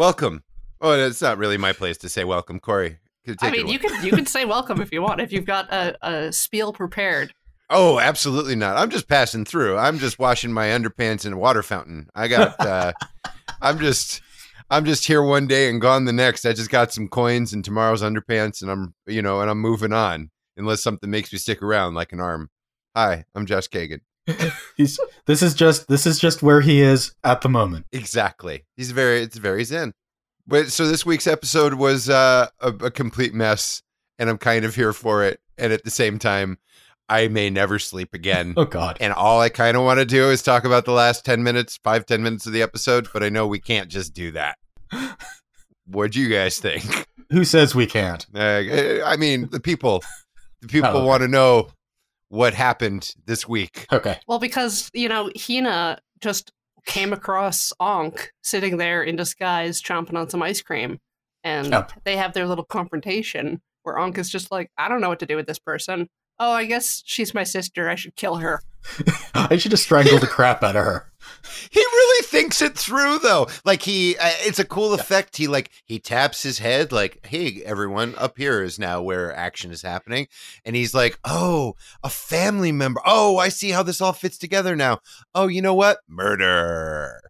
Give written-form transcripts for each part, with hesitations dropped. Welcome. Oh, it's not really my place to say welcome, Corey. I mean, you can say welcome if you want, if you've got a spiel prepared. Oh, absolutely not. I'm just passing through. I'm just washing my underpants in a water fountain. I got, I'm just here one day and gone the next. I just got some coins and tomorrow's underpants, and I'm moving on unless something makes me stick around like an arm. Hi, I'm Josh Kagan. This is just where he is at the moment. Exactly. It's very zen. But so this week's episode was a complete mess, and I'm kind of here for it. And at the same time, I may never sleep again. Oh God. And all I kind of want to do is talk about the last 5, 10 minutes of the episode, but I know we can't just do that. What do you guys think? Who says we can't? I mean, the people oh, okay. want to know what happened this week. Okay. Well, because, Hina just came across Ankh sitting there in disguise, chomping on some ice cream. And they have their little confrontation where Ankh is just like, I don't know what to do with this person. Oh, I guess she's my sister. I should kill her. I should have strangled the crap out of her. He really thinks it through, though. Like, it's a cool effect. He taps his head like, hey, everyone, up here is now where action is happening. And he's like, oh, a family member. Oh, I see how this all fits together now. Oh, you know what? Murder.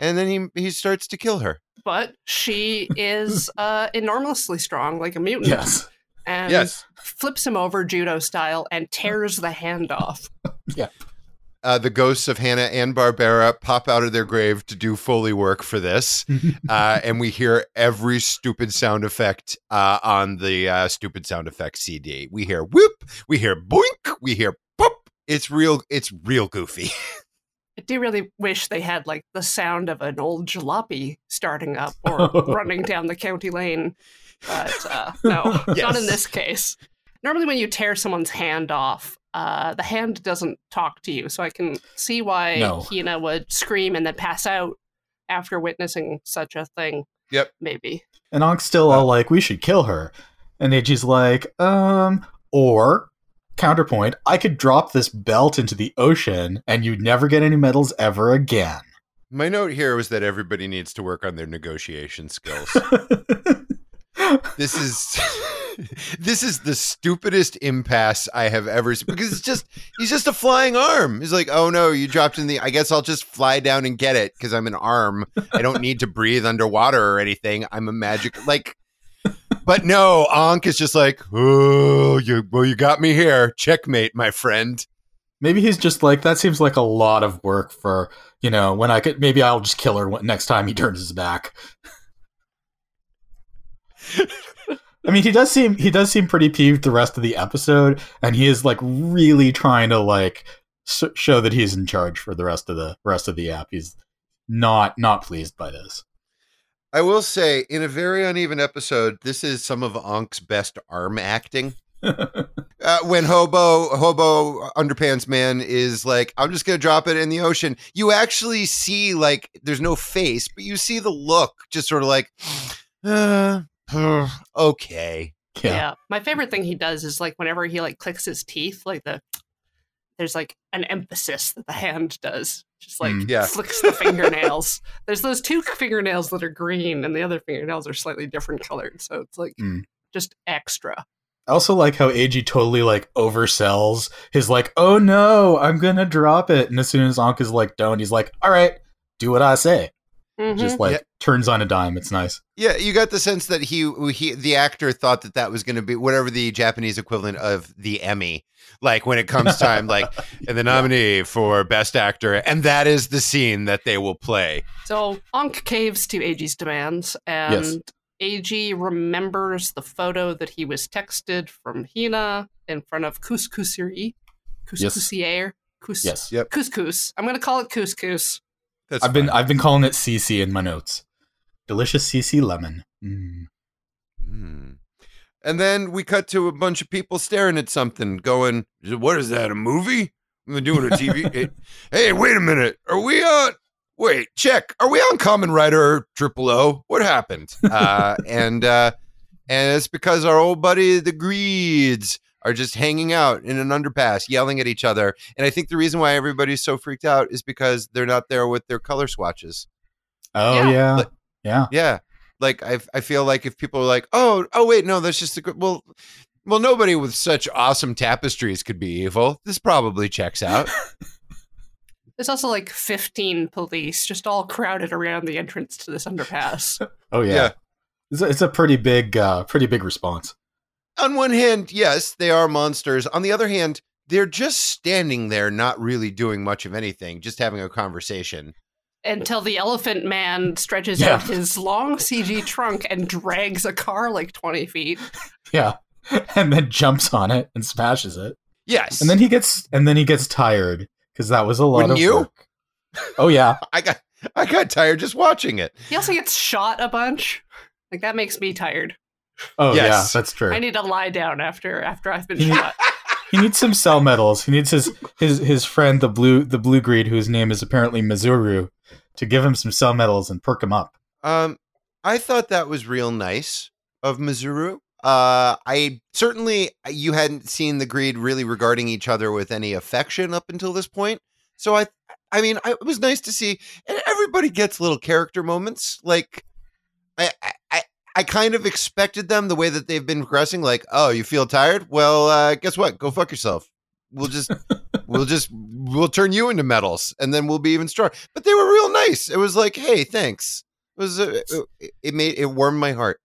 And then he starts to kill her. But she is enormously strong, like a mutant. Yes. And flips him over judo style and tears the hand off. Yeah. The ghosts of Hanna and Barbera pop out of their grave to do Foley work for this. And we hear every stupid sound effect on the stupid sound effect CD. We hear whoop, we hear boink, we hear pop. It's real goofy. I do really wish they had like the sound of an old jalopy starting up or running down the county lane. But no, yes. Not in this case. Normally when you tear someone's hand off, the hand doesn't talk to you. So I can see why Hina would scream and then pass out after witnessing such a thing. Yep. Maybe. And Ankh's still all like, we should kill her. And Eiji's like, or, counterpoint, I could drop this belt into the ocean and you'd never get any medals ever again. My note here was that everybody needs to work on their negotiation skills. This is the stupidest impasse I have ever seen, because he's just a flying arm. He's like, oh no, you dropped in the, I guess I'll just fly down and get it because I'm an arm. I don't need to breathe underwater or anything. I'm a magic, like, but no, Ankh is just like, oh, you got me here. Checkmate, my friend. Maybe he's just like, that seems like a lot of work for, when I could, maybe I'll just kill her next time he turns his back. I mean, he does seem pretty peeved the rest of the episode, and he is like really trying to like show that he's in charge for the rest of the app. He's not pleased by this. I will say, in a very uneven episode, this is some of Ankh's best arm acting. When Hobo Underpants Man is like, I'm just going to drop it in the ocean. You actually see, like, there's no face, but you see the look, just sort of like, okay. Yeah. My favorite thing he does is like whenever he like clicks his teeth, like there's like an emphasis that the hand does. Just like flicks the fingernails. There's those two fingernails that are green and the other fingernails are slightly different colored. So it's like just extra. I also like how Eiji totally like oversells his like, oh no, I'm gonna drop it. And as soon as Ankh is like, don't, he's like, all right, do what I say. Mm-hmm. Just like turns on a dime. It's nice. Yeah, you got the sense that he the actor thought that was going to be whatever the Japanese equivalent of the Emmy, like when it comes time, like and the nominee for Best Actor, and that is the scene that they will play. So Ankh caves to Eiji's demands, and Eiji remembers the photo that he was texted from Hina in front of Couscouserie, Couscousier, Couscous. I'm going to call it Couscous. That's I've been calling it CC in my notes. Delicious CC lemon. Mm. Mm. And then we cut to a bunch of people staring at something, going, "What is that? A movie? We're doing a TV." Hey, wait a minute. Are we on? Wait, check. Are we on Kamen Rider OOO? What happened? And it's because our old buddy the Greeds are just hanging out in an underpass, yelling at each other. And I think the reason why everybody's so freaked out is because they're not there with their color swatches. Oh, yeah. Yeah. Yeah. Like, I feel like if people are like, oh, wait, no, that's just well, nobody with such awesome tapestries could be evil. This probably checks out. There's also like 15 police just all crowded around the entrance to this underpass. Oh, yeah. Yeah. It's a pretty big response. On one hand, yes, they are monsters. On the other hand, they're just standing there, not really doing much of anything, just having a conversation. Until the elephant man stretches out his long CG trunk and drags a car like 20 feet. Yeah. And then jumps on it and smashes it. Yes. And then he gets tired because that was a lot of work. Oh, yeah. I got tired just watching it. He also gets shot a bunch. Like, that makes me tired. Oh, yes. Yeah, that's true. I need to lie down after I've been shot. He needs some cell medals. He needs his friend, the blue greed, whose name is apparently Mizuru, to give him some cell medals and perk him up. I thought that was real nice of Mizuru. You hadn't seen the greed really regarding each other with any affection up until this point. So I mean, it was nice to see. And everybody gets little character moments. Like, I kind of expected them the way that they've been progressing. Like, oh, you feel tired? Well, guess what? Go fuck yourself. We'll turn you into metals, and then we'll be even stronger. But they were real nice. It was like, hey, thanks. It warmed my heart.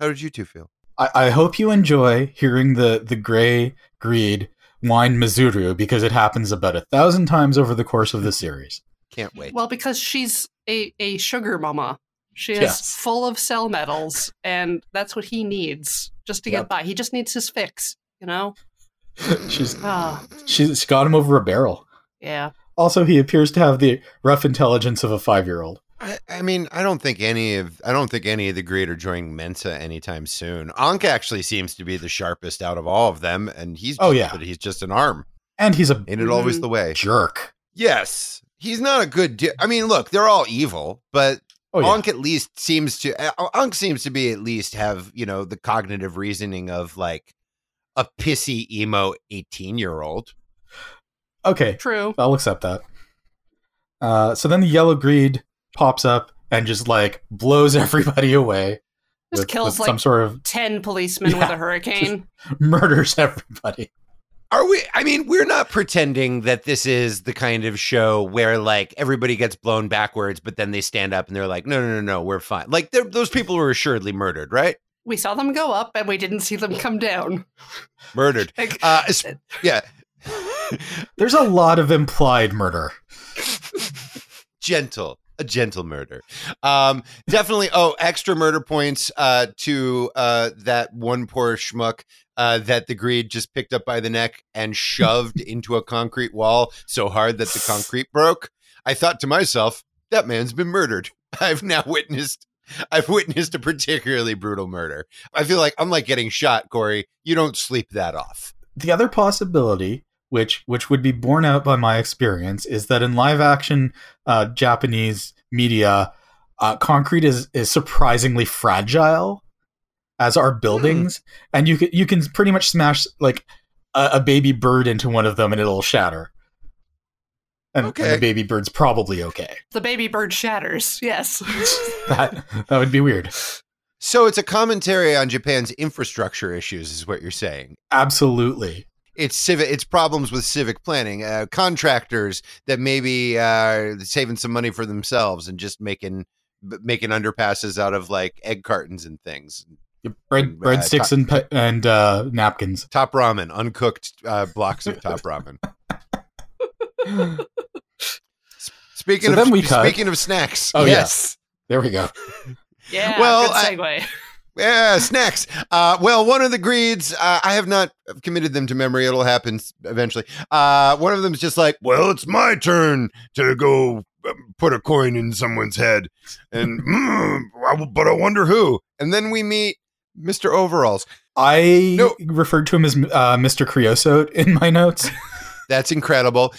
How did you two feel? I hope you enjoy hearing the gray greed whine Mizuru, because it happens about 1,000 times over the course of the series. Can't wait. Well, because she's a sugar mama. She is full of cell medals, and that's what he needs just to get by. He just needs his fix, you know? She's got him over a barrel. Yeah. Also, he appears to have the rough intelligence of a 5-year-old. I mean, I don't think any of the greed are joining Mensa anytime soon. Ankh actually seems to be the sharpest out of all of them, and but he's just an arm. And he's a ain't it always the way jerk. Yes. He's not a good I mean, look, they're all evil, but Ankh at least seems to be at least have, you know, the cognitive reasoning of like a pissy emo 18-year-old. Okay. True. I'll accept that. So then the yellow greed pops up and just like blows everybody away. Just kills like some sort of 10 policemen with a hurricane. Murders everybody. We're not pretending that this is the kind of show where like everybody gets blown backwards, but then they stand up and they're like, no, we're fine. Like those people were assuredly murdered, right? We saw them go up and we didn't see them come down. Murdered. Like, yeah. There's a lot of implied murder. A gentle murder. Definitely. Oh, extra murder points to that one poor schmuck. That the greed just picked up by the neck and shoved into a concrete wall so hard that the concrete broke. I thought to myself, that man's been murdered. I've witnessed a particularly brutal murder. I feel like I'm like getting shot, Corey. You don't sleep that off. The other possibility, which would be borne out by my experience, is that in live action Japanese media, concrete is surprisingly fragile, as are buildings, and you can pretty much smash like a baby bird into one of them and it'll shatter. And the baby bird's probably okay. The baby bird shatters, yes. that would be weird. So it's a commentary on Japan's infrastructure issues is what you're saying. Absolutely. It's problems with civic planning, contractors that maybe are saving some money for themselves and just making underpasses out of like egg cartons and things. Breadsticks and napkins. Top ramen, uncooked blocks of top ramen. Speaking of snacks. Oh, yes. Yeah. There we go. Yeah, well, good segue. Snacks. Well, one of the greeds, I have not committed them to memory. It'll happen eventually. One of them is just like, well, it's my turn to go put a coin in someone's head. And, but I wonder who. And then we meet Mr. Overalls. I referred to him as Mr. Creosote in my notes. That's incredible.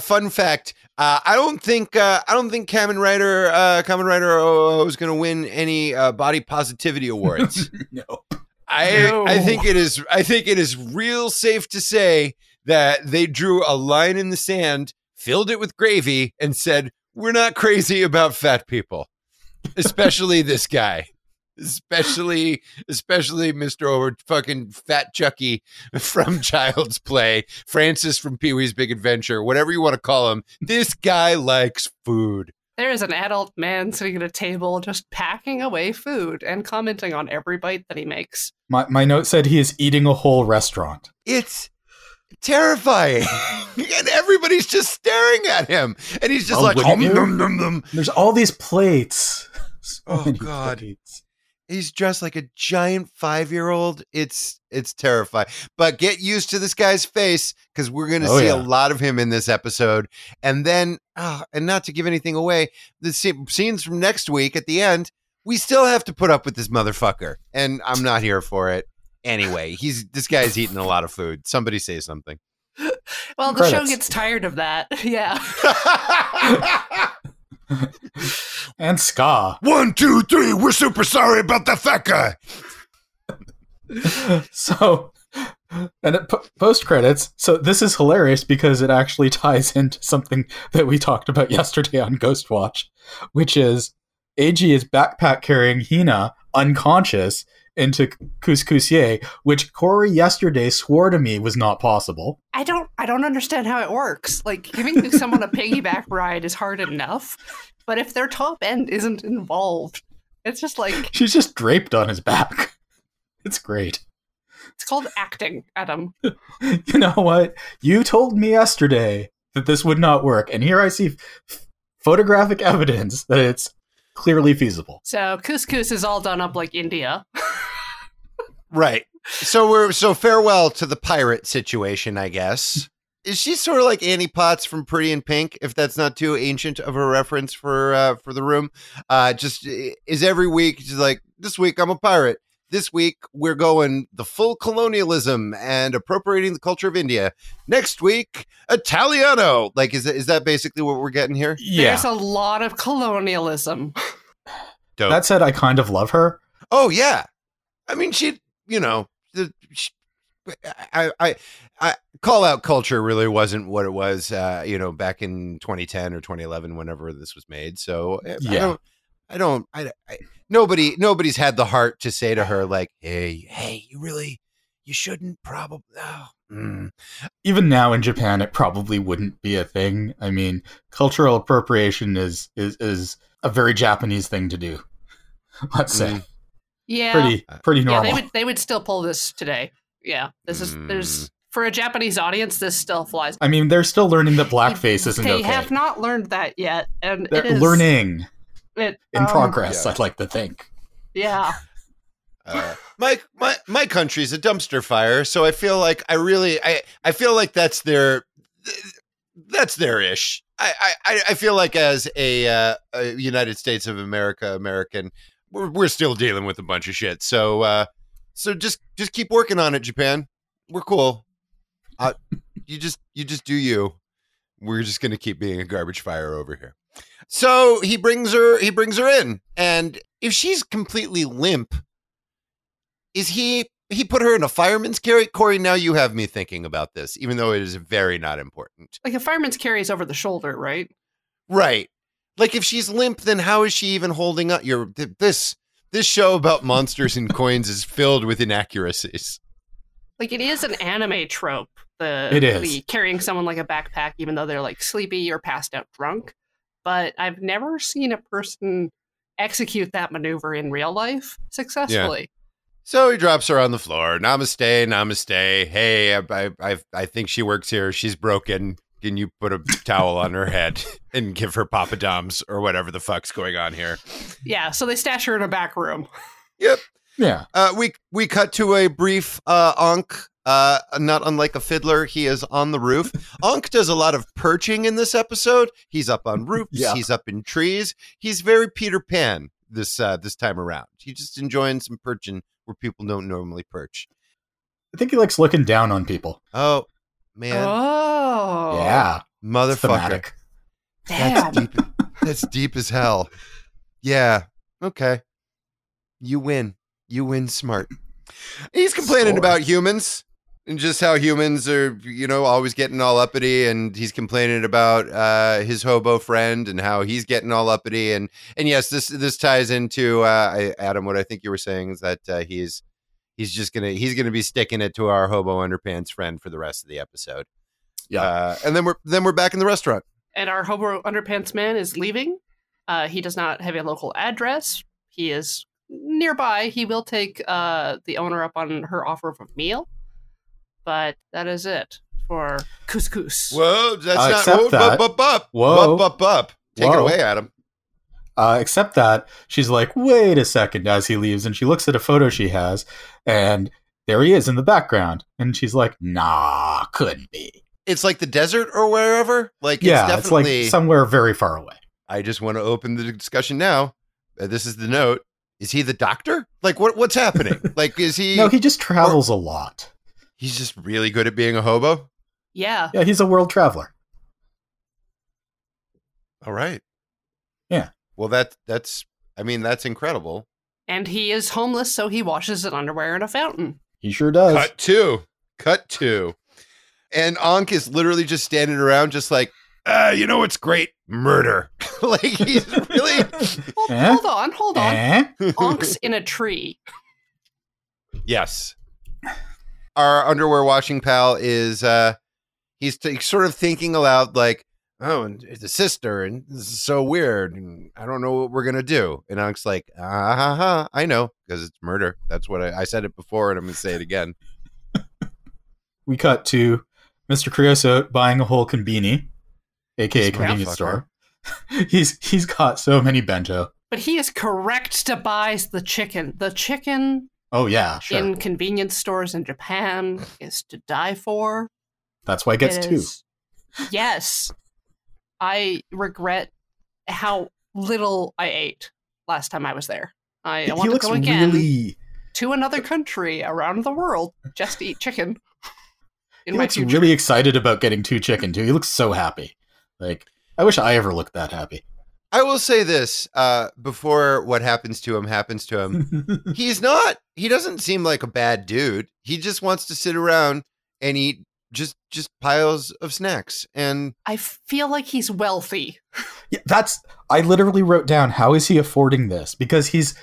Fun fact: I don't think Kamen Rider OOO is going to win any body positivity awards. No, I think it is real safe to say that they drew a line in the sand, filled it with gravy, and said, "We're not crazy about fat people." Especially this guy. Especially Mr. Over fucking Fat Chucky from Child's Play, Francis from Pee-wee's Big Adventure, whatever you want to call him. This guy likes food. There is an adult man sitting at a table just packing away food and commenting on every bite that he makes. My note said he is eating a whole restaurant. It's terrifying. And everybody's just staring at him. And he's just there's all these plates. So many plates. He's dressed like a giant 5-year-old. It's terrifying. But get used to this guy's face, because we're going to see a lot of him in this episode. And then, and not to give anything away, the scenes from next week at the end, we still have to put up with this motherfucker. And I'm not here for it. Anyway, this guy's eating a lot of food. Somebody say something. Well, the show gets tired of that. Yeah. And ska. 1, 2, 3. We're super sorry about the fat guy. So, and at post credits. So this is hilarious because it actually ties into something that we talked about yesterday on Ghost Watch, which is Eiji is backpack carrying Hina unconscious into Couscouserie, which Corey yesterday swore to me was not possible. I don't understand how it works. Like, giving someone a piggyback ride is hard enough, but if their top end isn't involved, it's just like... She's just draped on his back. It's great. It's called acting, Adam. You know what? You told me yesterday that this would not work, and here I see photographic evidence that it's clearly feasible. So couscous is all done up like India. Right. So farewell to the pirate situation, I guess. Is she sort of like Annie Potts from Pretty in Pink, if that's not too ancient of a reference for the room? Just is every week, she's like, this week I'm a pirate. This week we're going the full colonialism and appropriating the culture of India. Next week, Italiano. Like, is that basically what we're getting here? Yeah. There's a lot of colonialism. Dope. That said, I kind of love her. Oh, yeah. I mean, I call out culture really wasn't what it was, back in 2010 or 2011, whenever this was made. So yeah. Nobody's had the heart to say to her, like, hey, you shouldn't probably. Oh. Mm. Even now in Japan, it probably wouldn't be a thing. I mean, cultural appropriation is a very Japanese thing to do. Let's say. Yeah. Pretty normal. Yeah, they would still pull this today. Yeah. This is, there's, for a Japanese audience, this still flies. I mean, they're still learning that blackface isn't okay. They have not learned that yet. And they're learning. In progress, yeah. I'd like to think. Yeah. My country's a dumpster fire, so I feel like I feel like that's their ish. I feel like as a United States of America American, we're still dealing with a bunch of shit. So so just keep working on it, Japan. We're cool. You just do you. We're just gonna keep being a garbage fire over here. So he brings her in, and if she's completely limp, is he put her in a fireman's carry? Corey, now you have me thinking about this, even though it is very not important. Like, a fireman's carry is over the shoulder, right? Right. Like, if she's limp, then how is she even holding up? This show about monsters and coins is filled with inaccuracies. Like, it is an anime trope, the carrying someone like a backpack, even though they're like sleepy or passed out drunk. But I've never seen a person execute that maneuver in real life successfully. Yeah. So he drops her on the floor. Namaste. Hey, I think she works here. She's broken. Can you put a towel on her head and give her papadums or whatever the fuck's going on here? Yeah. So they stash her in a back room. Yep. Yeah. We cut to a brief Ankh. Not unlike a fiddler, he is on the roof. Ankh does a lot of perching in this episode. He's up on roofs. Yeah. He's up in trees. He's very Peter Pan this time around. He's just enjoying some perching where people don't normally perch. I think he likes looking down on people. Oh, man. Oh. Yeah. Motherfucker. Damn. That's deep as hell. Yeah. Okay. You win. You win smart. He's complaining about humans. And just how humans are, you know, always getting all uppity, and he's complaining about his hobo friend and how he's getting all uppity. And yes, this ties into Adam, what I think you were saying is that he's just gonna be sticking it to our hobo underpants friend for the rest of the episode. Yeah, and then we're back in the restaurant, and our hobo underpants man is leaving. He does not have a local address. He is nearby. He will take the owner up on her offer of a meal. But that is it for couscous. Whoa, that's not... That. Whoa. Take it away, Adam. Except that she's like, wait a second, as he leaves. And she looks at a photo she has. And there he is in the background. And she's like, nah, couldn't be. It's like the desert or wherever? Like, yeah, it's definitely... like somewhere very far away. I just want to open the discussion now. This is the note. Is he the doctor? Like, what's happening? Like, is he... No, he just travels a lot. He's just really good at being a hobo? Yeah. Yeah, he's a world traveler. All right. Yeah. Well, that's incredible. And he is homeless, so he washes his underwear in a fountain. He sure does. Cut two. And Ankh is literally just standing around just like, you know what's great? Murder. Like, he's really... Hold on. Ankh's in a tree. Yes. Our underwear washing pal is, he's sort of thinking aloud, like, oh, and it's a sister, and this is so weird, and I don't know what we're going to do. And Ankh's like, I know, because it's murder. That's what I said it before, and I'm going to say it again. We cut to Mr. Creosote buying a whole konbini, a.k.a. convenience store. He's got so many bento. But he is correct to buy the chicken. The chicken... Oh, yeah, sure. In convenience stores in Japan is to die for. That's why it gets two. Yes. I regret how little I ate last time I was there. I want to go again to another country around the world just to eat chicken. He looks really excited about getting two chicken, too. He looks so happy. Like, I wish I ever looked that happy. I will say this, before what happens to him, he doesn't seem like a bad dude. He just wants to sit around and eat just piles of snacks. And I feel like he's wealthy. Yeah, I literally wrote down, how is he affording this? Because he's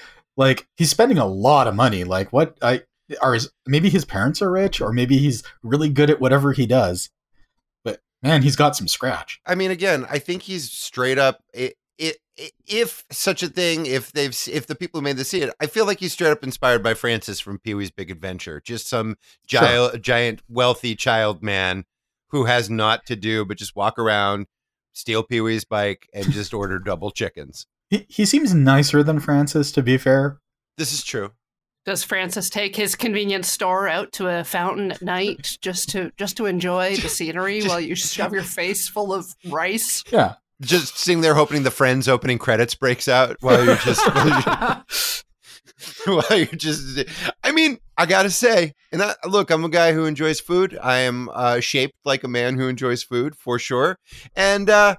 spending a lot of money. Like, maybe his parents are rich, or maybe he's really good at whatever he does, but man, he's got some scratch. I mean, again, I think he's straight up, if the people who made this see it, I feel like he's straight up inspired by Francis from Pee-wee's Big Adventure, just some giant wealthy child man who has naught to do but just walk around, steal Pee-wee's bike, and just order double chickens. He seems nicer than Francis, to be fair. This is true. Does Francis take his convenience store out to a fountain at night just to enjoy the scenery while you shove your face full of rice? Yeah. Just sitting there hoping the Friends opening credits breaks out while you're just... I mean, I gotta say, look, I'm a guy who enjoys food. I am shaped like a man who enjoys food, for sure. And I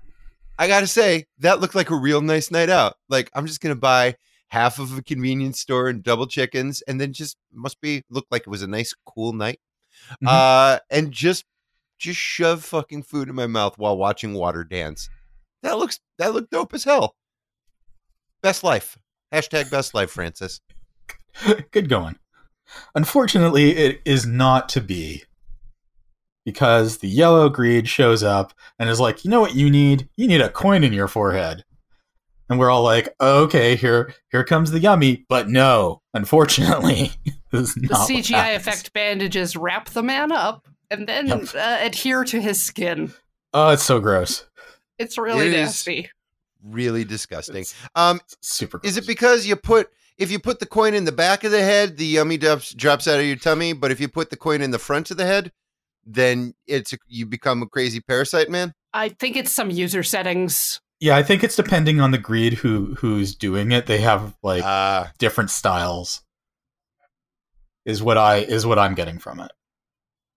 gotta say, that looked like a real nice night out. Like, I'm just gonna buy half of a convenience store and double chickens, and then just looked like it was a nice, cool night. Mm-hmm. And just shove fucking food in my mouth while watching water dance. That looked dope as hell. Best life. Hashtag best life, Francis. Good going. Unfortunately, it is not to be, because the yellow greed shows up and is like, you know what you need? You need a coin in your forehead. And we're all like, oh, okay, here comes the yummy. But no, unfortunately, this is not the CGI effect bandages wrap the man up and then adhere to his skin. Oh, it's so gross. It's really nasty. Really disgusting. It's super gross. Is it because if you put the coin in the back of the head, the yummy drops out of your tummy, but if you put the coin in the front of the head, then you become a crazy parasite man? I think it's some user settings. Yeah, I think it's depending on the greed who's doing it. They have different styles. Is what I'm getting from it.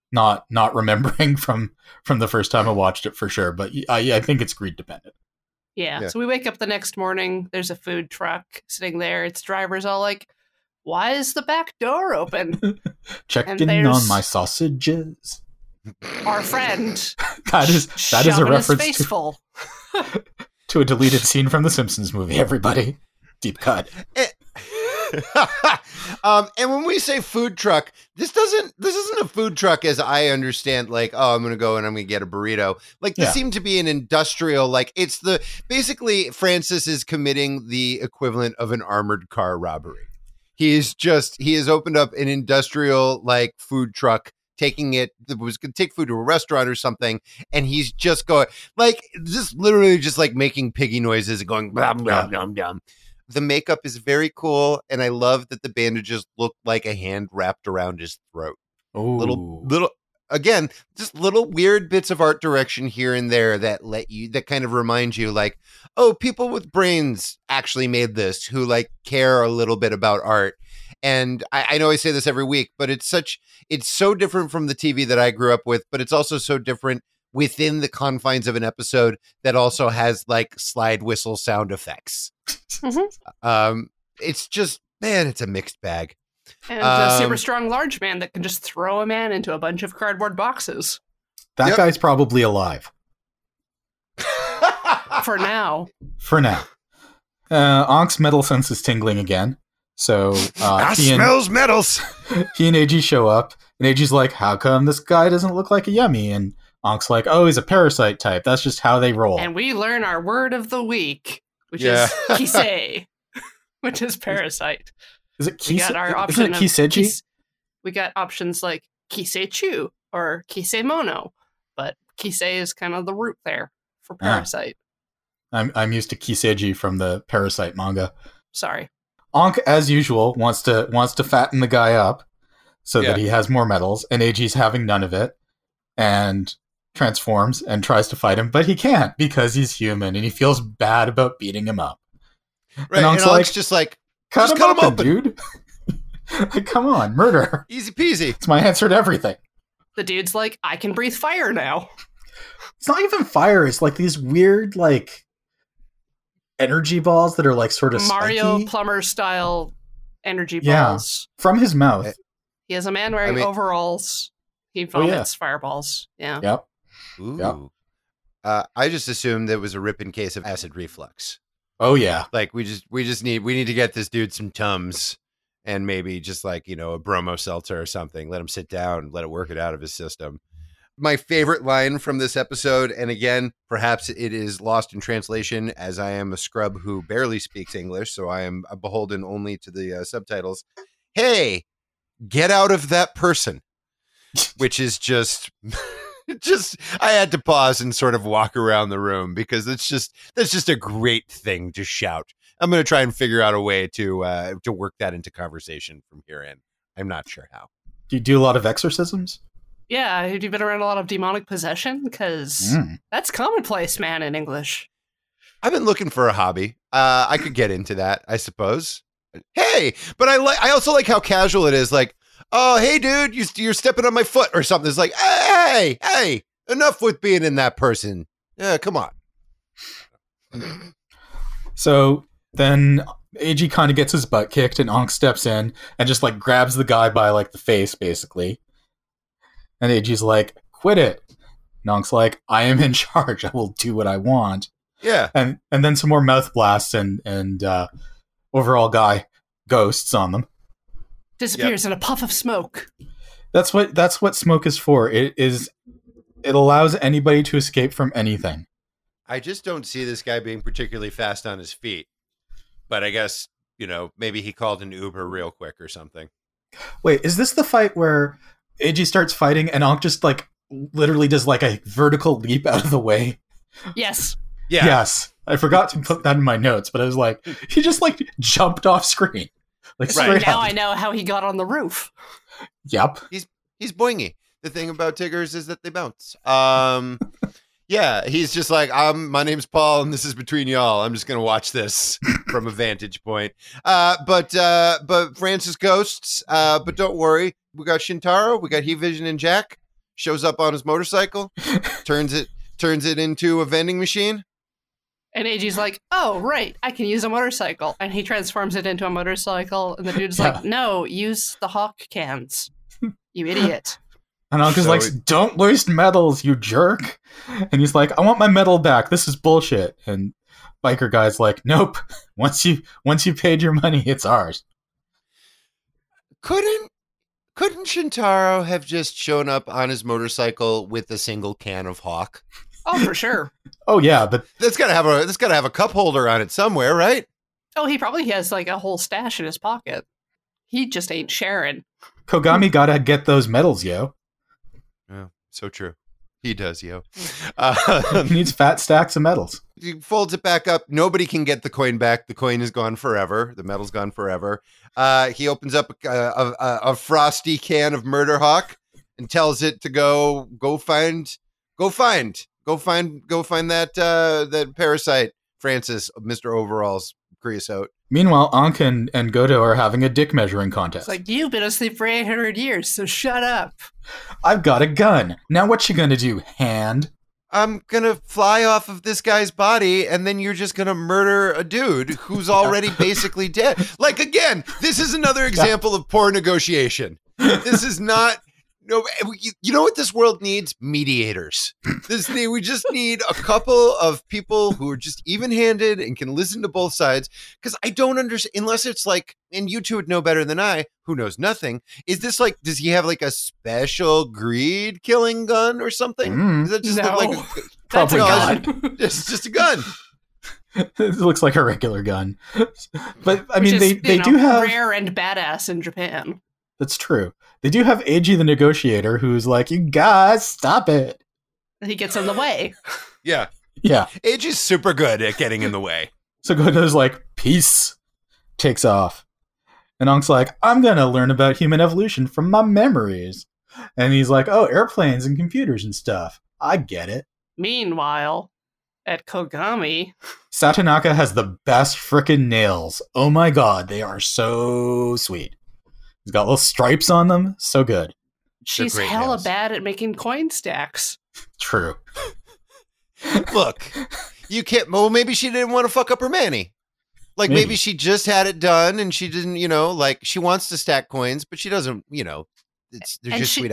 Not remembering from the first time I watched it for sure, but I think it's greed dependent. Yeah. So we wake up the next morning. There's a food truck sitting there. Its driver's all like, why is the back door open? Checking on my sausages. Our friend. that is a reference to a deleted scene from the Simpsons movie, everybody. Deep cut. And when we say food truck, this isn't a food truck as I understand, like, oh, I'm gonna go and I'm gonna get a burrito. Like, this seemed to be an industrial, like, it's the basically Francis is committing the equivalent of an armored car robbery. He has opened up an industrial, like, food truck, taking it, was gonna take food to a restaurant or something, and he's just going, like, just literally just like making piggy noises and going blah blah blah blah. The makeup is very cool, and I love that the bandages look like a hand wrapped around his throat. Oh, little, again, just little weird bits of art direction here and there that kind of remind you, like, oh, people with brains actually made this, who, like, care a little bit about art. And I know I say this every week, but it's so different from the TV that I grew up with, but it's also so different within the confines of an episode that also has, like, slide whistle sound effects. Mm-hmm. It's just, man, it's a mixed bag. And a super strong large man that can just throw a man into a bunch of cardboard boxes. That guy's probably alive. For now. Ankh's metal sense is tingling again. So smells metals. He and Eiji show up, and Eiji's like, how come this guy doesn't look like a yummy? And Ankh's like, oh, he's a parasite type. That's just how they roll. And we learn our word of the week, which is Kisei, which is parasite. Is it Kisei? We got our option of Kisei. We got options like Kisei-chu or Kisei-mono, but Kisei is kind of the root there for parasite. I'm used to Kisei-ji from the Parasite manga. Sorry. Ankh, as usual, wants to fatten the guy up so that he has more medals, and Eiji's having none of it, and transforms and tries to fight him, but he can't because he's human, and he feels bad about beating him up. Right, and Ankh's just like, cut him open, dude. Like, come on, murder. Easy peasy. It's my answer to everything. The dude's like, I can breathe fire now. It's not even fire. It's like these weird, like, energy balls that are, like, sort of Mario spiky. Plumber style energy balls from his mouth. He has a man wearing overalls. He vomits fireballs. Yeah. Yep. Ooh. Yep. I just assumed that was a rip in case of acid reflux. Oh yeah. Like, we need to get this dude some Tums and maybe just, like, you know, a bromo seltzer or something. Let him sit down, let it work it out of his system. My favorite line from this episode, and again, perhaps it is lost in translation as I am a scrub who barely speaks English, so I am beholden only to the subtitles. Hey, get out of that person. Which is just I had to pause and sort of walk around the room because that's just a great thing to shout. I'm going to try and figure out a way to work that into conversation from here in. I'm not sure how. Do you do a lot of exorcisms? Yeah, have you been around a lot of demonic possession? Because that's commonplace, man, in English. I've been looking for a hobby. I could get into that, I suppose. Hey, but I also like how casual it is. Like, oh, hey, dude, you're stepping on my foot or something. It's like, hey, enough with being in that person. Yeah, come on. So then Eiji kind of gets his butt kicked, and Ankh steps in and just, like, grabs the guy by, like, the face, basically. And Eiji's like, quit it. And Ankh's like, I am in charge. I will do what I want. Yeah. And then some more mouth blasts and overall guy ghosts on them. Disappears in a puff of smoke. That's what smoke is for. It allows anybody to escape from anything. I just don't see this guy being particularly fast on his feet. But I guess, you know, maybe he called an Uber real quick or something. Wait, is this the fight where Eiji starts fighting and Ankh just, like, literally does, like, a vertical leap out of the way? Yes. Yeah. Yes. I forgot to put that in my notes, but I was like, he just, like, jumped off screen. Like, right. Now I know how he got on the roof. Yep. He's boingy. The thing about Tiggers is that they bounce. Yeah, he's just like, my name's Paul, and this is between y'all. I'm just going to watch this from a vantage point. But Francis ghosts, but don't worry. We got Shintaro, we got He-Vision and Jack. Shows up on his motorcycle, turns it into a vending machine. And Eiji's like, oh, right, I can use a motorcycle. And he transforms it into a motorcycle. And the dude's like, no, use the hawk cans, you idiot. And Ankh is like, don't waste medals, you jerk. And he's like, I want my medal back. This is bullshit. And biker guy's like, nope. Once you paid your money, it's ours. Couldn't Shintaro have just shown up on his motorcycle with a single can of hawk? Oh, for sure. Oh yeah, but that's gotta have a cup holder on it somewhere, right? Oh, he probably has like a whole stash in his pocket. He just ain't sharing. Kougami gotta get those medals, yo. Oh, so true. He does, yo. He needs fat stacks of medals. He folds it back up. Nobody can get the coin back. The coin is gone forever. The medal's gone forever. He opens up a frosty can of Murder Hawk and tells it to go find that parasite, Francis, Mr. Overall's creosote. Meanwhile, Ankh and Goto are having a dick measuring contest. It's like, you've been asleep for 800 years, so shut up. I've got a gun. Now what you gonna do, hand? I'm gonna fly off of this guy's body, and then you're just gonna murder a dude who's already basically dead. Like, again, this is another example of poor negotiation. This is not... No, you know what this world needs? Mediators. We just need a couple of people who are just even-handed and can listen to both sides. Because I don't understand, unless it's like, and you two would know better than I, who knows nothing. Is this like, does he have like a special greed killing gun or something? Is that just like a, probably not. It's just a gun. It looks like a regular gun, but I mean, they do have rare and badass in Japan. That's true. They do have Eiji the negotiator, who's like, you guys, stop it. He gets in the way. Yeah. Yeah. Eiji's super good at getting in the way. So Goto's like, peace, takes off. And Ankh's like, I'm going to learn about human evolution from my memories. And he's like, oh, airplanes and computers and stuff. I get it. Meanwhile, at Kougami, Satonaka has the best frickin' nails. Oh my god, they are so sweet. He's got little stripes on them. So good. She's hella bad at making coin stacks. True. Look, you can't. Well, maybe she didn't want to fuck up her manny. Like, maybe she just had it done and she didn't, you know, like, she wants to stack coins, but she doesn't, you know.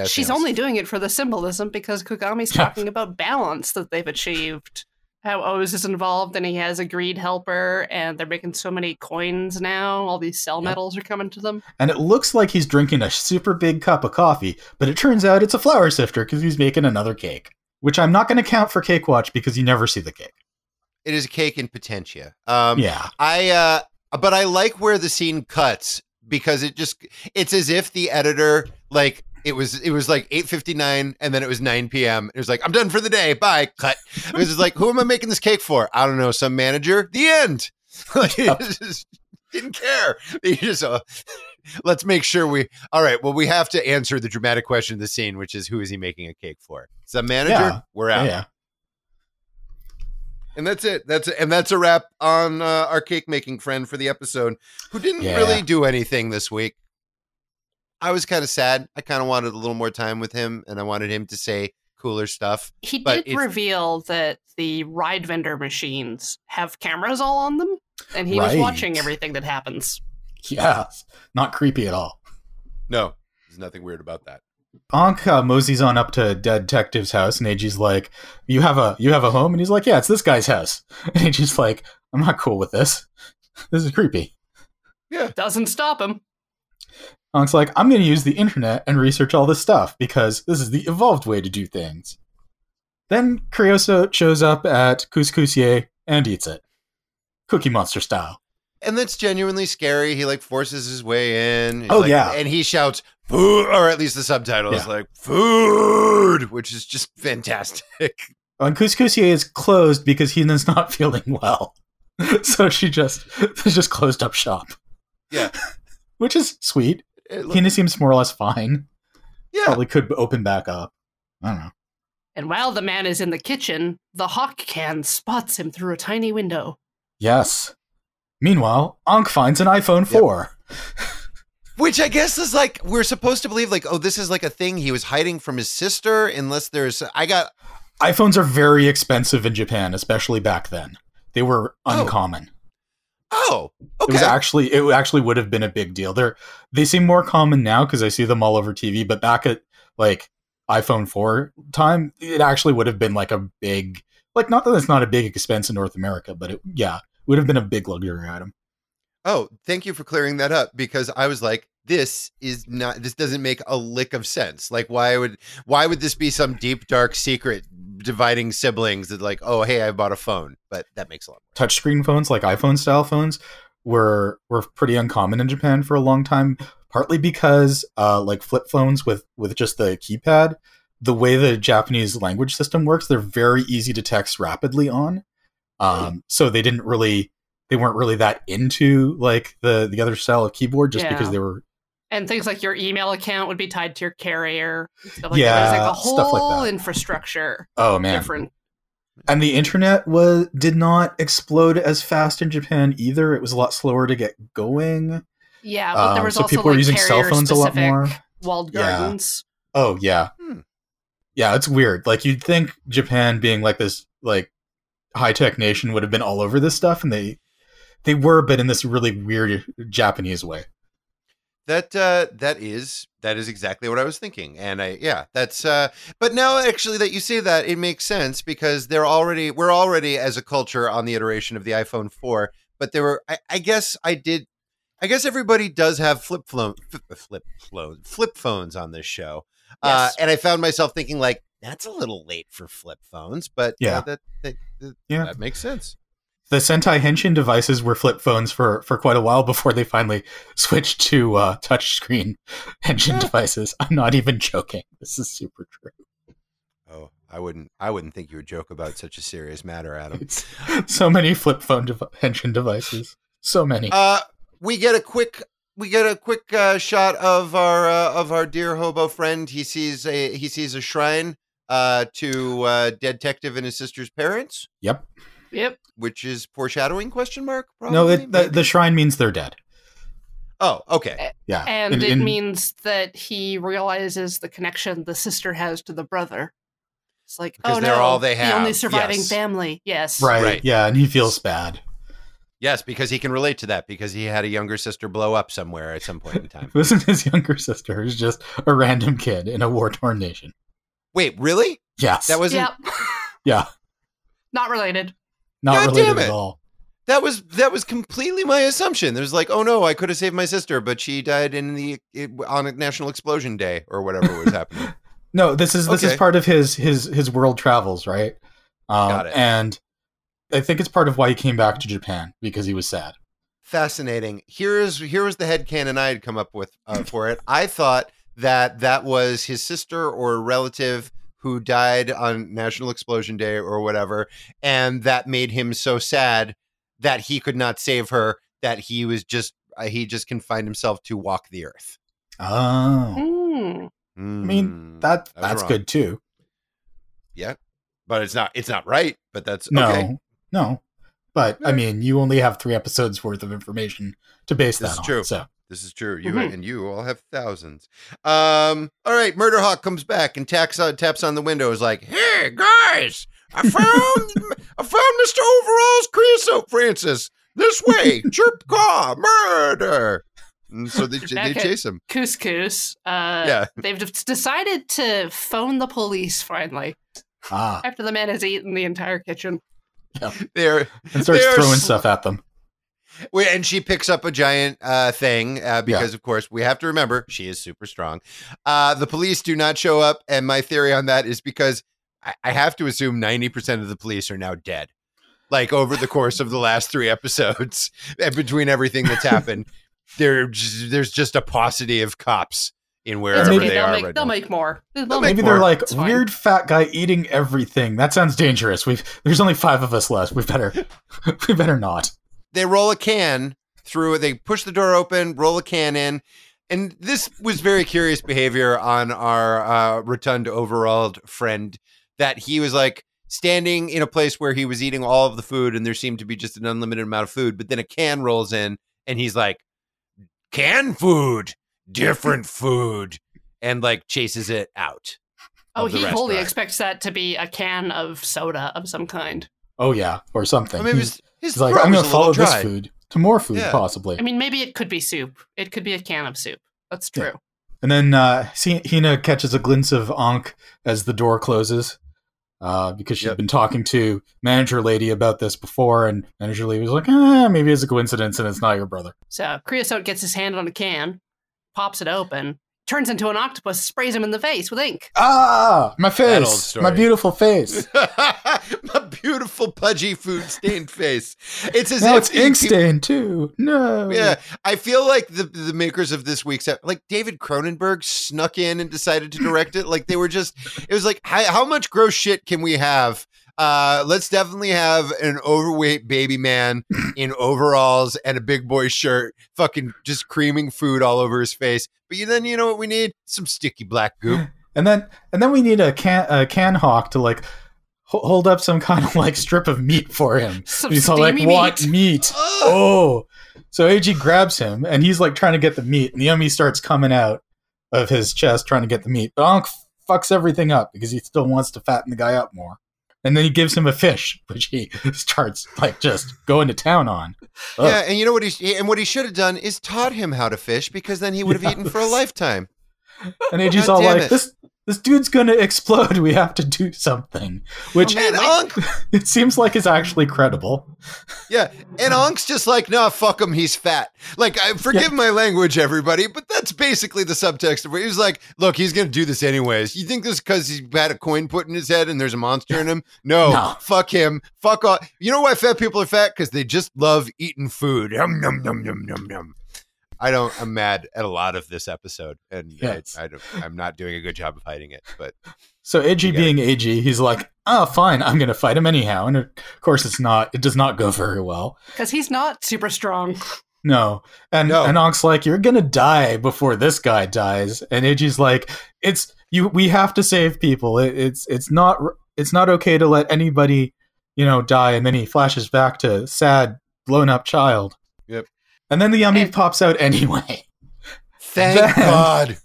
She's only doing it for the symbolism because Kougami's talking about balance that they've achieved. How O's is involved and he has a greed helper and they're making so many coins now. All these cell medals are coming to them. And it looks like he's drinking a super big cup of coffee, but it turns out it's a flour sifter because he's making another cake, which I'm not going to count for Cake Watch because you never see the cake. It is a cake in potentia. But I like where the scene cuts because it's as if the editor, like, It was like 8:59 and then it was 9 p.m. It was like, I'm done for the day. Bye. Cut. It was like, who am I making this cake for? I don't know. Some manager. The end. Like, just didn't care. They just, let's make sure all right. Well, we have to answer the dramatic question of the scene, which is, who is he making a cake for? Some manager. Yeah. We're out. Yeah. And that's it. That's a wrap on our cake making friend for the episode, who didn't really do anything this week. I was kind of sad. I kind of wanted a little more time with him, and I wanted him to say cooler stuff. He did reveal that the ride vendor machines have cameras all on them, and he was watching everything that happens. Yeah, not creepy at all. No, there's nothing weird about that. Ankh moseys on up to Dead Detective's house, and Eiji's like, you have a home? And he's like, yeah, it's this guy's house. And Eiji's like, I'm not cool with this. This is creepy. Yeah. Doesn't stop him. Ankh's like, I'm going to use the internet and research all this stuff because this is the evolved way to do things. Then Creosote shows up at Couscouserie and eats it. Cookie Monster style. And that's genuinely scary. He, like, forces his way in. Oh, like, yeah. And he shouts, food, or at least the subtitle is like, food, which is just fantastic. And Couscouserie is closed because Hina's not feeling well. So she just closed up shop. Yeah. Which is sweet. Hina seems more or less fine. Yeah. Probably could open back up. I don't know. And while the man is in the kitchen, the hawk can spots him through a tiny window. Yes. Meanwhile, Ankh finds an iPhone 4. Which I guess is like, we're supposed to believe like, oh, this is like a thing he was hiding from his sister, unless iPhones are very expensive in Japan, especially back then. They were uncommon. Oh, okay. It actually would have been a big deal. They seem more common now because I see them all over TV, but back at like iPhone 4 time, it actually would have been like a big, like, not that it's not a big expense in North America, but it would have been a big luxury item. Oh, thank you for clearing that up, because I was like, this doesn't make a lick of sense. Like, why would this be some deep, dark secret dividing siblings that like, oh, hey, I bought a phone, but that makes a lot of sense. Touchscreen phones, like iPhone style phones, were pretty uncommon in Japan for a long time, partly because like flip phones with just the keypad, the way the Japanese language system works, they're very easy to text rapidly on. So they weren't really that into like the other style of keyboard because they were. And things like your email account would be tied to your carrier. Stuff like that. There's like a whole infrastructure. Oh, man. Different. And the internet did not explode as fast in Japan either. It was a lot slower to get going. Yeah, but there was also people were using cell phones a lot more. Walled gardens. Yeah. Oh, yeah. Hmm. Yeah, it's weird. Like, you'd think Japan being like this like high-tech nation would have been all over this stuff, and they were, but in this really weird Japanese way. That is exactly what I was thinking. And but now actually that you say that, it makes sense, because we're already as a culture on the iteration of the iPhone 4, but I guess everybody does have flip phones on this show. Yes. And I found myself thinking like, that's a little late for flip phones, but that makes sense. The Sentai Henshin devices were flip phones for quite a while before they finally switched to touchscreen Henshin devices. I'm not even joking. This is super true. Oh, I wouldn't think you would joke about such a serious matter, Adam. It's so many flip phone Henshin devices. So many. We get a quick shot of our dear hobo friend. He sees a shrine to Detective and his sister's parents. Yep. Which is foreshadowing, question mark? Probably, no, the shrine means they're dead. Oh, okay. Yeah. And it means that he realizes the connection the sister has to the brother. It's like, because they're all they have. The only surviving family. Yes. Right. Yeah. And he feels bad. Yes, because he can relate to that, because he had a younger sister blow up somewhere at some point in time. It wasn't his younger sister. It was just a random kid in a war-torn nation. Wait, really? Yes. That wasn't... Yep. Yeah. Not related. Not God related at all. That was completely my assumption. There was like, oh no, I could have saved my sister, but she died on a National Explosion Day or whatever was happening. No, this is part of his world travels, right? Got it. And I think it's part of why he came back to Japan, because he was sad. Fascinating. Here was the headcanon I had come up with for it. I thought that was his sister or relative who died on National Explosion Day or whatever, and that made him so sad that he could not save her, that he was just confined himself to walk the earth. Oh, I mean that's wrong. Good too. Yeah, but it's not right. But that's no. But I mean, you only have 3 episodes worth of information to base that on. True. So. This is true. You and you all have thousands. All right. Murder Hawk comes back and taps on the window. Is like, hey guys, I found Mr. Overall's creosote, Francis. This way, chirp, caw, murder. And so they chase him. Couscous. They've decided to phone the police finally. After the man has eaten the entire kitchen. Yeah. Starts throwing stuff at them. And she picks up a giant thing because, of course, we have to remember she is super strong. The police do not show up. And my theory on that is because I have to assume 90% of the police are now dead, like over the course of the last 3 episodes. And between everything that's happened, there's just a paucity of cops in wherever they are. They'll make more. Maybe they're like, weird fat guy eating everything. That sounds dangerous. There's only 5 of us left. We better not. They roll a can through, they push the door open, roll a can in. And this was very curious behavior on our rotund overalled friend, that he was like standing in a place where he was eating all of the food and there seemed to be just an unlimited amount of food. But then a can rolls in and he's like, can food, different food, and like chases it out. Oh, he restaurant. Fully expects that to be a can of soda of some kind. oh yeah, or something. I mean, he's like, I'm going to follow this food to more food, possibly. I mean, maybe it could be soup. It could be a can of soup. That's true. Yeah. And then Hina catches a glimpse of Ankh as the door closes because she'd been talking to manager lady about this before, and manager lady was like, maybe it's a coincidence and it's not your brother. So Creosote gets his hand on a can, pops it open, turns into an octopus, sprays him in the face with ink. Ah, my face, my beautiful face. My beautiful pudgy food stained face. It's as if it's ink stained too. No. Yeah. I feel like the makers of this week's episode, like David Cronenberg snuck in and decided to direct it. Like they were just, it was like, how much gross shit can we have? Let's definitely have an overweight baby man in overalls and a big boy shirt fucking just creaming food all over his face. But then you know what we need? Some sticky black goop. And then we need a can hawk to like hold up some kind of like strip of meat for him. He's all like, what meat? Oh. So Eiji grabs him and he's like trying to get the meat, and the yummy starts coming out of his chest trying to get the meat. But Ankh fucks everything up because he still wants to fatten the guy up more. And then he gives him a fish, which he starts like just going to town on. Ugh. Yeah, and you know what he should have done is taught him how to fish, because then he would have eaten for a lifetime. And Eiji's all like, this dude's going to explode. We have to do something. Which it seems like is actually credible. Yeah, and Ankh's just like, nah, fuck him, he's fat. Like, forgive my language, everybody, but that's basically the subtext of where he was like, look, he's going to do this anyways. You think this because he's had a coin put in his head and there's a monster in him? No, fuck him. Fuck off. You know why fat people are fat? Because they just love eating food. Yum, yum, yum, yum, yum, yum. I'm mad at a lot of this episode, and I'm not doing a good job of hiding it. But so Eiji being Eiji, he's like, oh, fine, I'm going to fight him anyhow. And of course it does not go very well. Because he's not super strong. No. And Ankh's like, you're going to die before this guy dies. And Eiji's like, we have to save people. It's not okay to let anybody, die. And then he flashes back to sad, blown up child. Yep. And then the yummy pops out anyway. Thank God.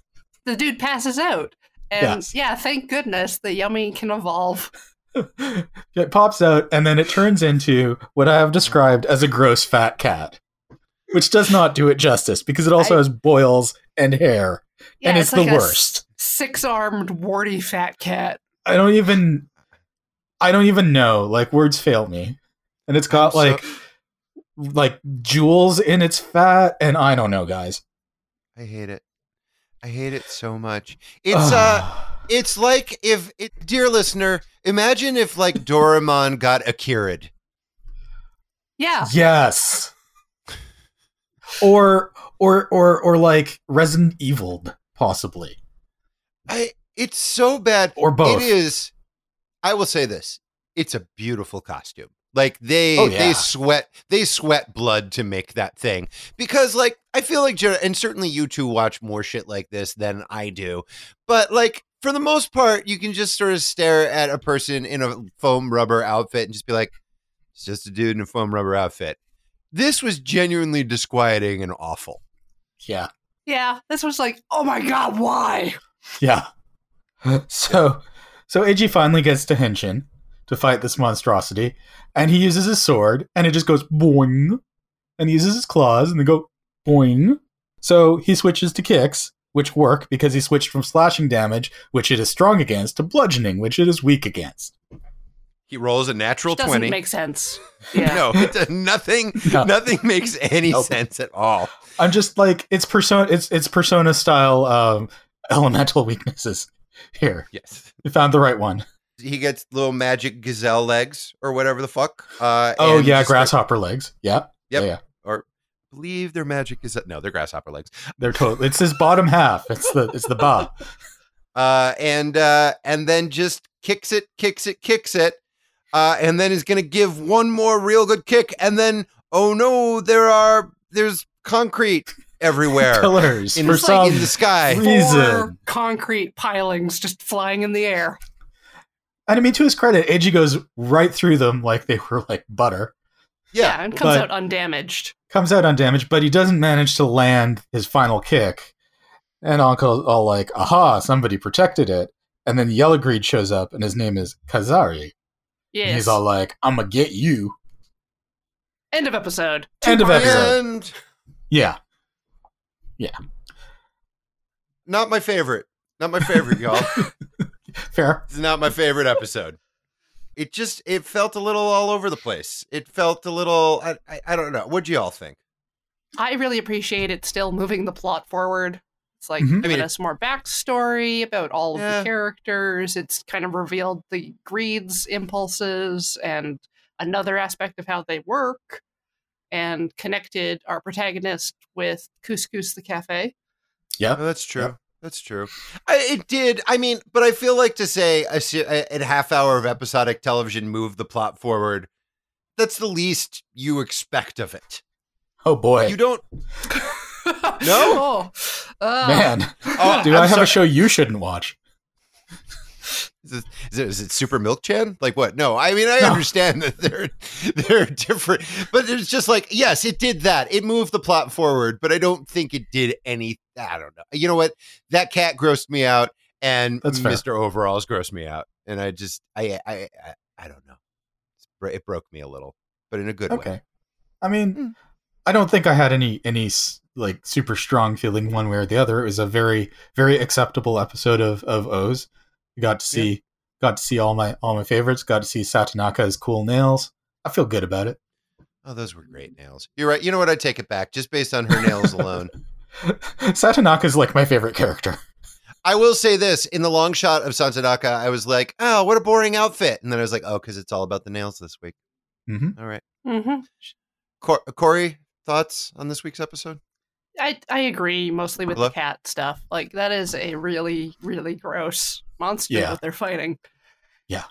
The dude passes out. And thank goodness the yummy can evolve. It pops out, and then it turns into what I have described as a gross fat cat, which does not do it justice because it also has boils and hair. Yeah, and it's like the worst. Six-armed, warty fat cat. I don't even know. Like, words fail me. And it's got like jewels in its fat, and I don't know, guys. I hate it. I hate it so much. It's it's like dear listener, imagine if like Doraemon got Akira'd. Yeah. Yes. Or like Resident Evil, possibly. It's so bad. Or both. It is. I will say this. It's a beautiful costume. Like they sweat blood to make that thing, because like I feel like, and certainly you two watch more shit like this than I do, but like for the most part you can just sort of stare at a person in a foam rubber outfit and just be like, it's just a dude in a foam rubber outfit. This was genuinely disquieting and awful. Yeah, this was like, oh my God, why? Yeah. So Eiji finally gets to Henshin to fight this monstrosity, and he uses his sword, and it just goes boing, and he uses his claws, and they go boing. So he switches to kicks, which work, because he switched from slashing damage, which it is strong against, to bludgeoning, which it is weak against. He rolls a natural 20. Doesn't make sense. Yeah. No, nothing makes any sense at all. I'm just like, it's Persona style elemental weaknesses here. Yes. You found the right one. He gets little magic gazelle legs or whatever the fuck. Grasshopper legs. Yeah. Yep. Yeah. Or I believe they're magic gazelle. No, they're grasshopper legs. They're totally. It's his bottom half. It's the ba. And then just kicks it. And then he's gonna give one more real good kick, and then oh no, there's concrete everywhere. Pillars in the sky. Four concrete pilings just flying in the air. And I mean, to his credit, Eiji goes right through them like they were like butter. Yeah, and comes out undamaged. But he doesn't manage to land his final kick. And Uncle's all like, aha, somebody protected it. And then Yellow Greed shows up, and his name is Kazari. Yes. And he's all like, I'm going to get you. End of episode. End of episode. End. Yeah. Yeah. Not my favorite. Not my favorite, y'all. Fair. It's not my favorite episode. It just, it felt a little all over the place. It felt a little, I don't know. What'd you all think? I really appreciate it still moving the plot forward. It's like giving us more backstory about all of the characters. It's kind of revealed the greeds, impulses, and another aspect of how they work, and connected our protagonist with Couscous the Cafe. Yeah, oh, that's true. Yeah. That's true. It did. I mean, but I feel like to say a half hour of episodic television moved the plot forward, that's the least you expect of it. Oh, boy. You don't. No? Man. Oh, dude, I have a show you shouldn't watch. Is it Super Milk Chan? Like what? No, I mean, I understand that they're different, but it's just like, yes, it did that. It moved the plot forward, but I don't think it did any. I don't know. You know what? That cat grossed me out, and that's Mr. Fair. Overalls grossed me out. And I just, I don't know. It broke me a little, but in a good way. I mean, I don't think I had any like super strong feeling one way or the other. It was a very, very acceptable episode of O's. Got to see all my favorites. Got to see Satonaka's cool nails. I feel good about it. Oh, those were great nails. You're right. You know what? I take it back. Just based on her nails alone, Satonaka's like my favorite character. I will say this: in the long shot of Satonaka, I was like, "Oh, what a boring outfit," and then I was like, "Oh, because it's all about the nails this week." Mm-hmm. All right. Mm-hmm. Corey, thoughts on this week's episode? I agree mostly with the cat stuff. Like that is a really, really gross monster that they're fighting. Yeah.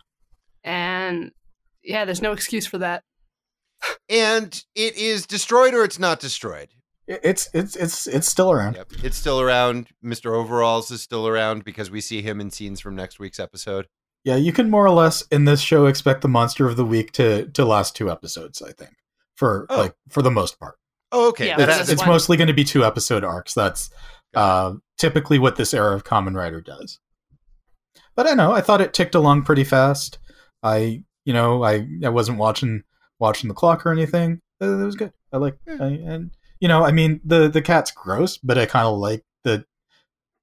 And yeah, there's no excuse for that. And it is destroyed or it's not destroyed. It's still around. Yep. It's still around. Mr. Overalls is still around because we see him in scenes from next week's episode. Yeah, you can more or less in this show expect the monster of the week to last two episodes, I think. For the most part. Oh, okay. Yeah, it's mostly going to be two episode arcs. That's typically what this era of Kamen Rider does. But I know, I thought it ticked along pretty fast. I wasn't watching the clock or anything. It was good. I like, and you know, I mean, the cat's gross, but I kind of like the,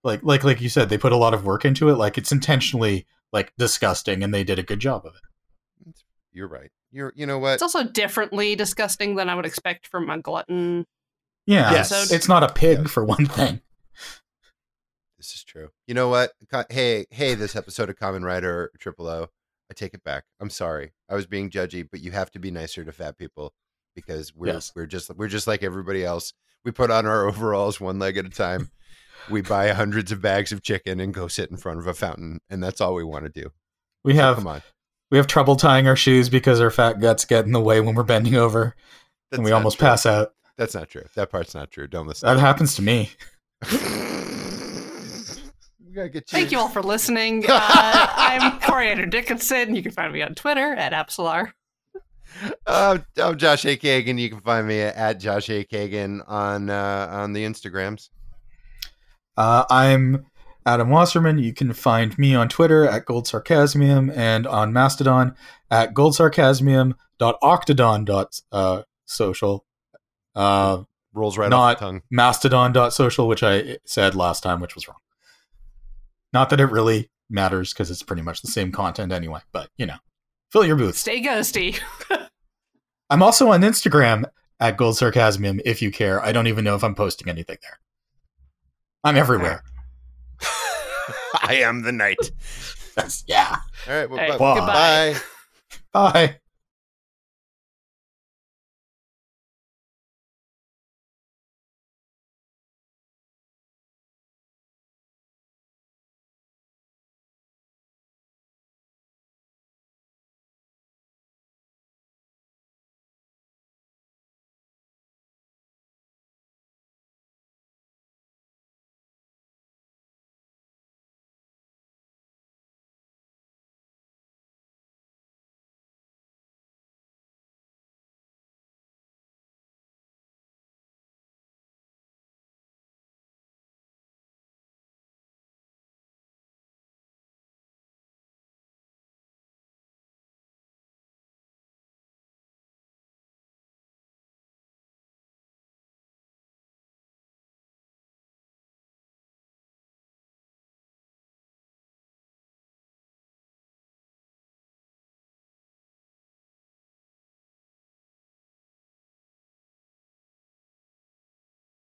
like you said, they put a lot of work into it. Like it's intentionally like disgusting, and they did a good job of it. You're right. You know what? It's also differently disgusting than I would expect from a glutton. Yeah, yes. It's not a pig for one thing. This is true. You know what? Hey, this episode of Kamen Rider OOO, I take it back. I'm sorry, I was being judgy, but you have to be nicer to fat people because we're just like everybody else. We put on our overalls one leg at a time. We buy hundreds of bags of chicken and go sit in front of a fountain, and that's all we want to do. Come on. We have trouble tying our shoes because our fat guts get in the way when we're bending over, and we almost pass out. That's not true. That part's not true. Don't listen. That happens to me. Thank you all for listening. I'm Corey Andrew Dickinson. You can find me on Twitter at Absolar. I'm Josh A. Kagan. You can find me at Josh A. Kagan on the Instagrams. I'm Adam Wasserman. You can find me on Twitter at GoldSarcasmium and on Mastodon at goldsarcasmium.octodon.social. Rolls right off the tongue. Mastodon.social, which I said last time, which was wrong. Not that it really matters because it's pretty much the same content anyway, but you know, fill your booth. Stay ghosty. I'm also on Instagram at GoldSarcasmium if you care. I don't even know if I'm posting anything there. I'm everywhere. I am the knight. Yes. Yeah. All right. Well, all right. Bye. Goodbye. Bye. Bye.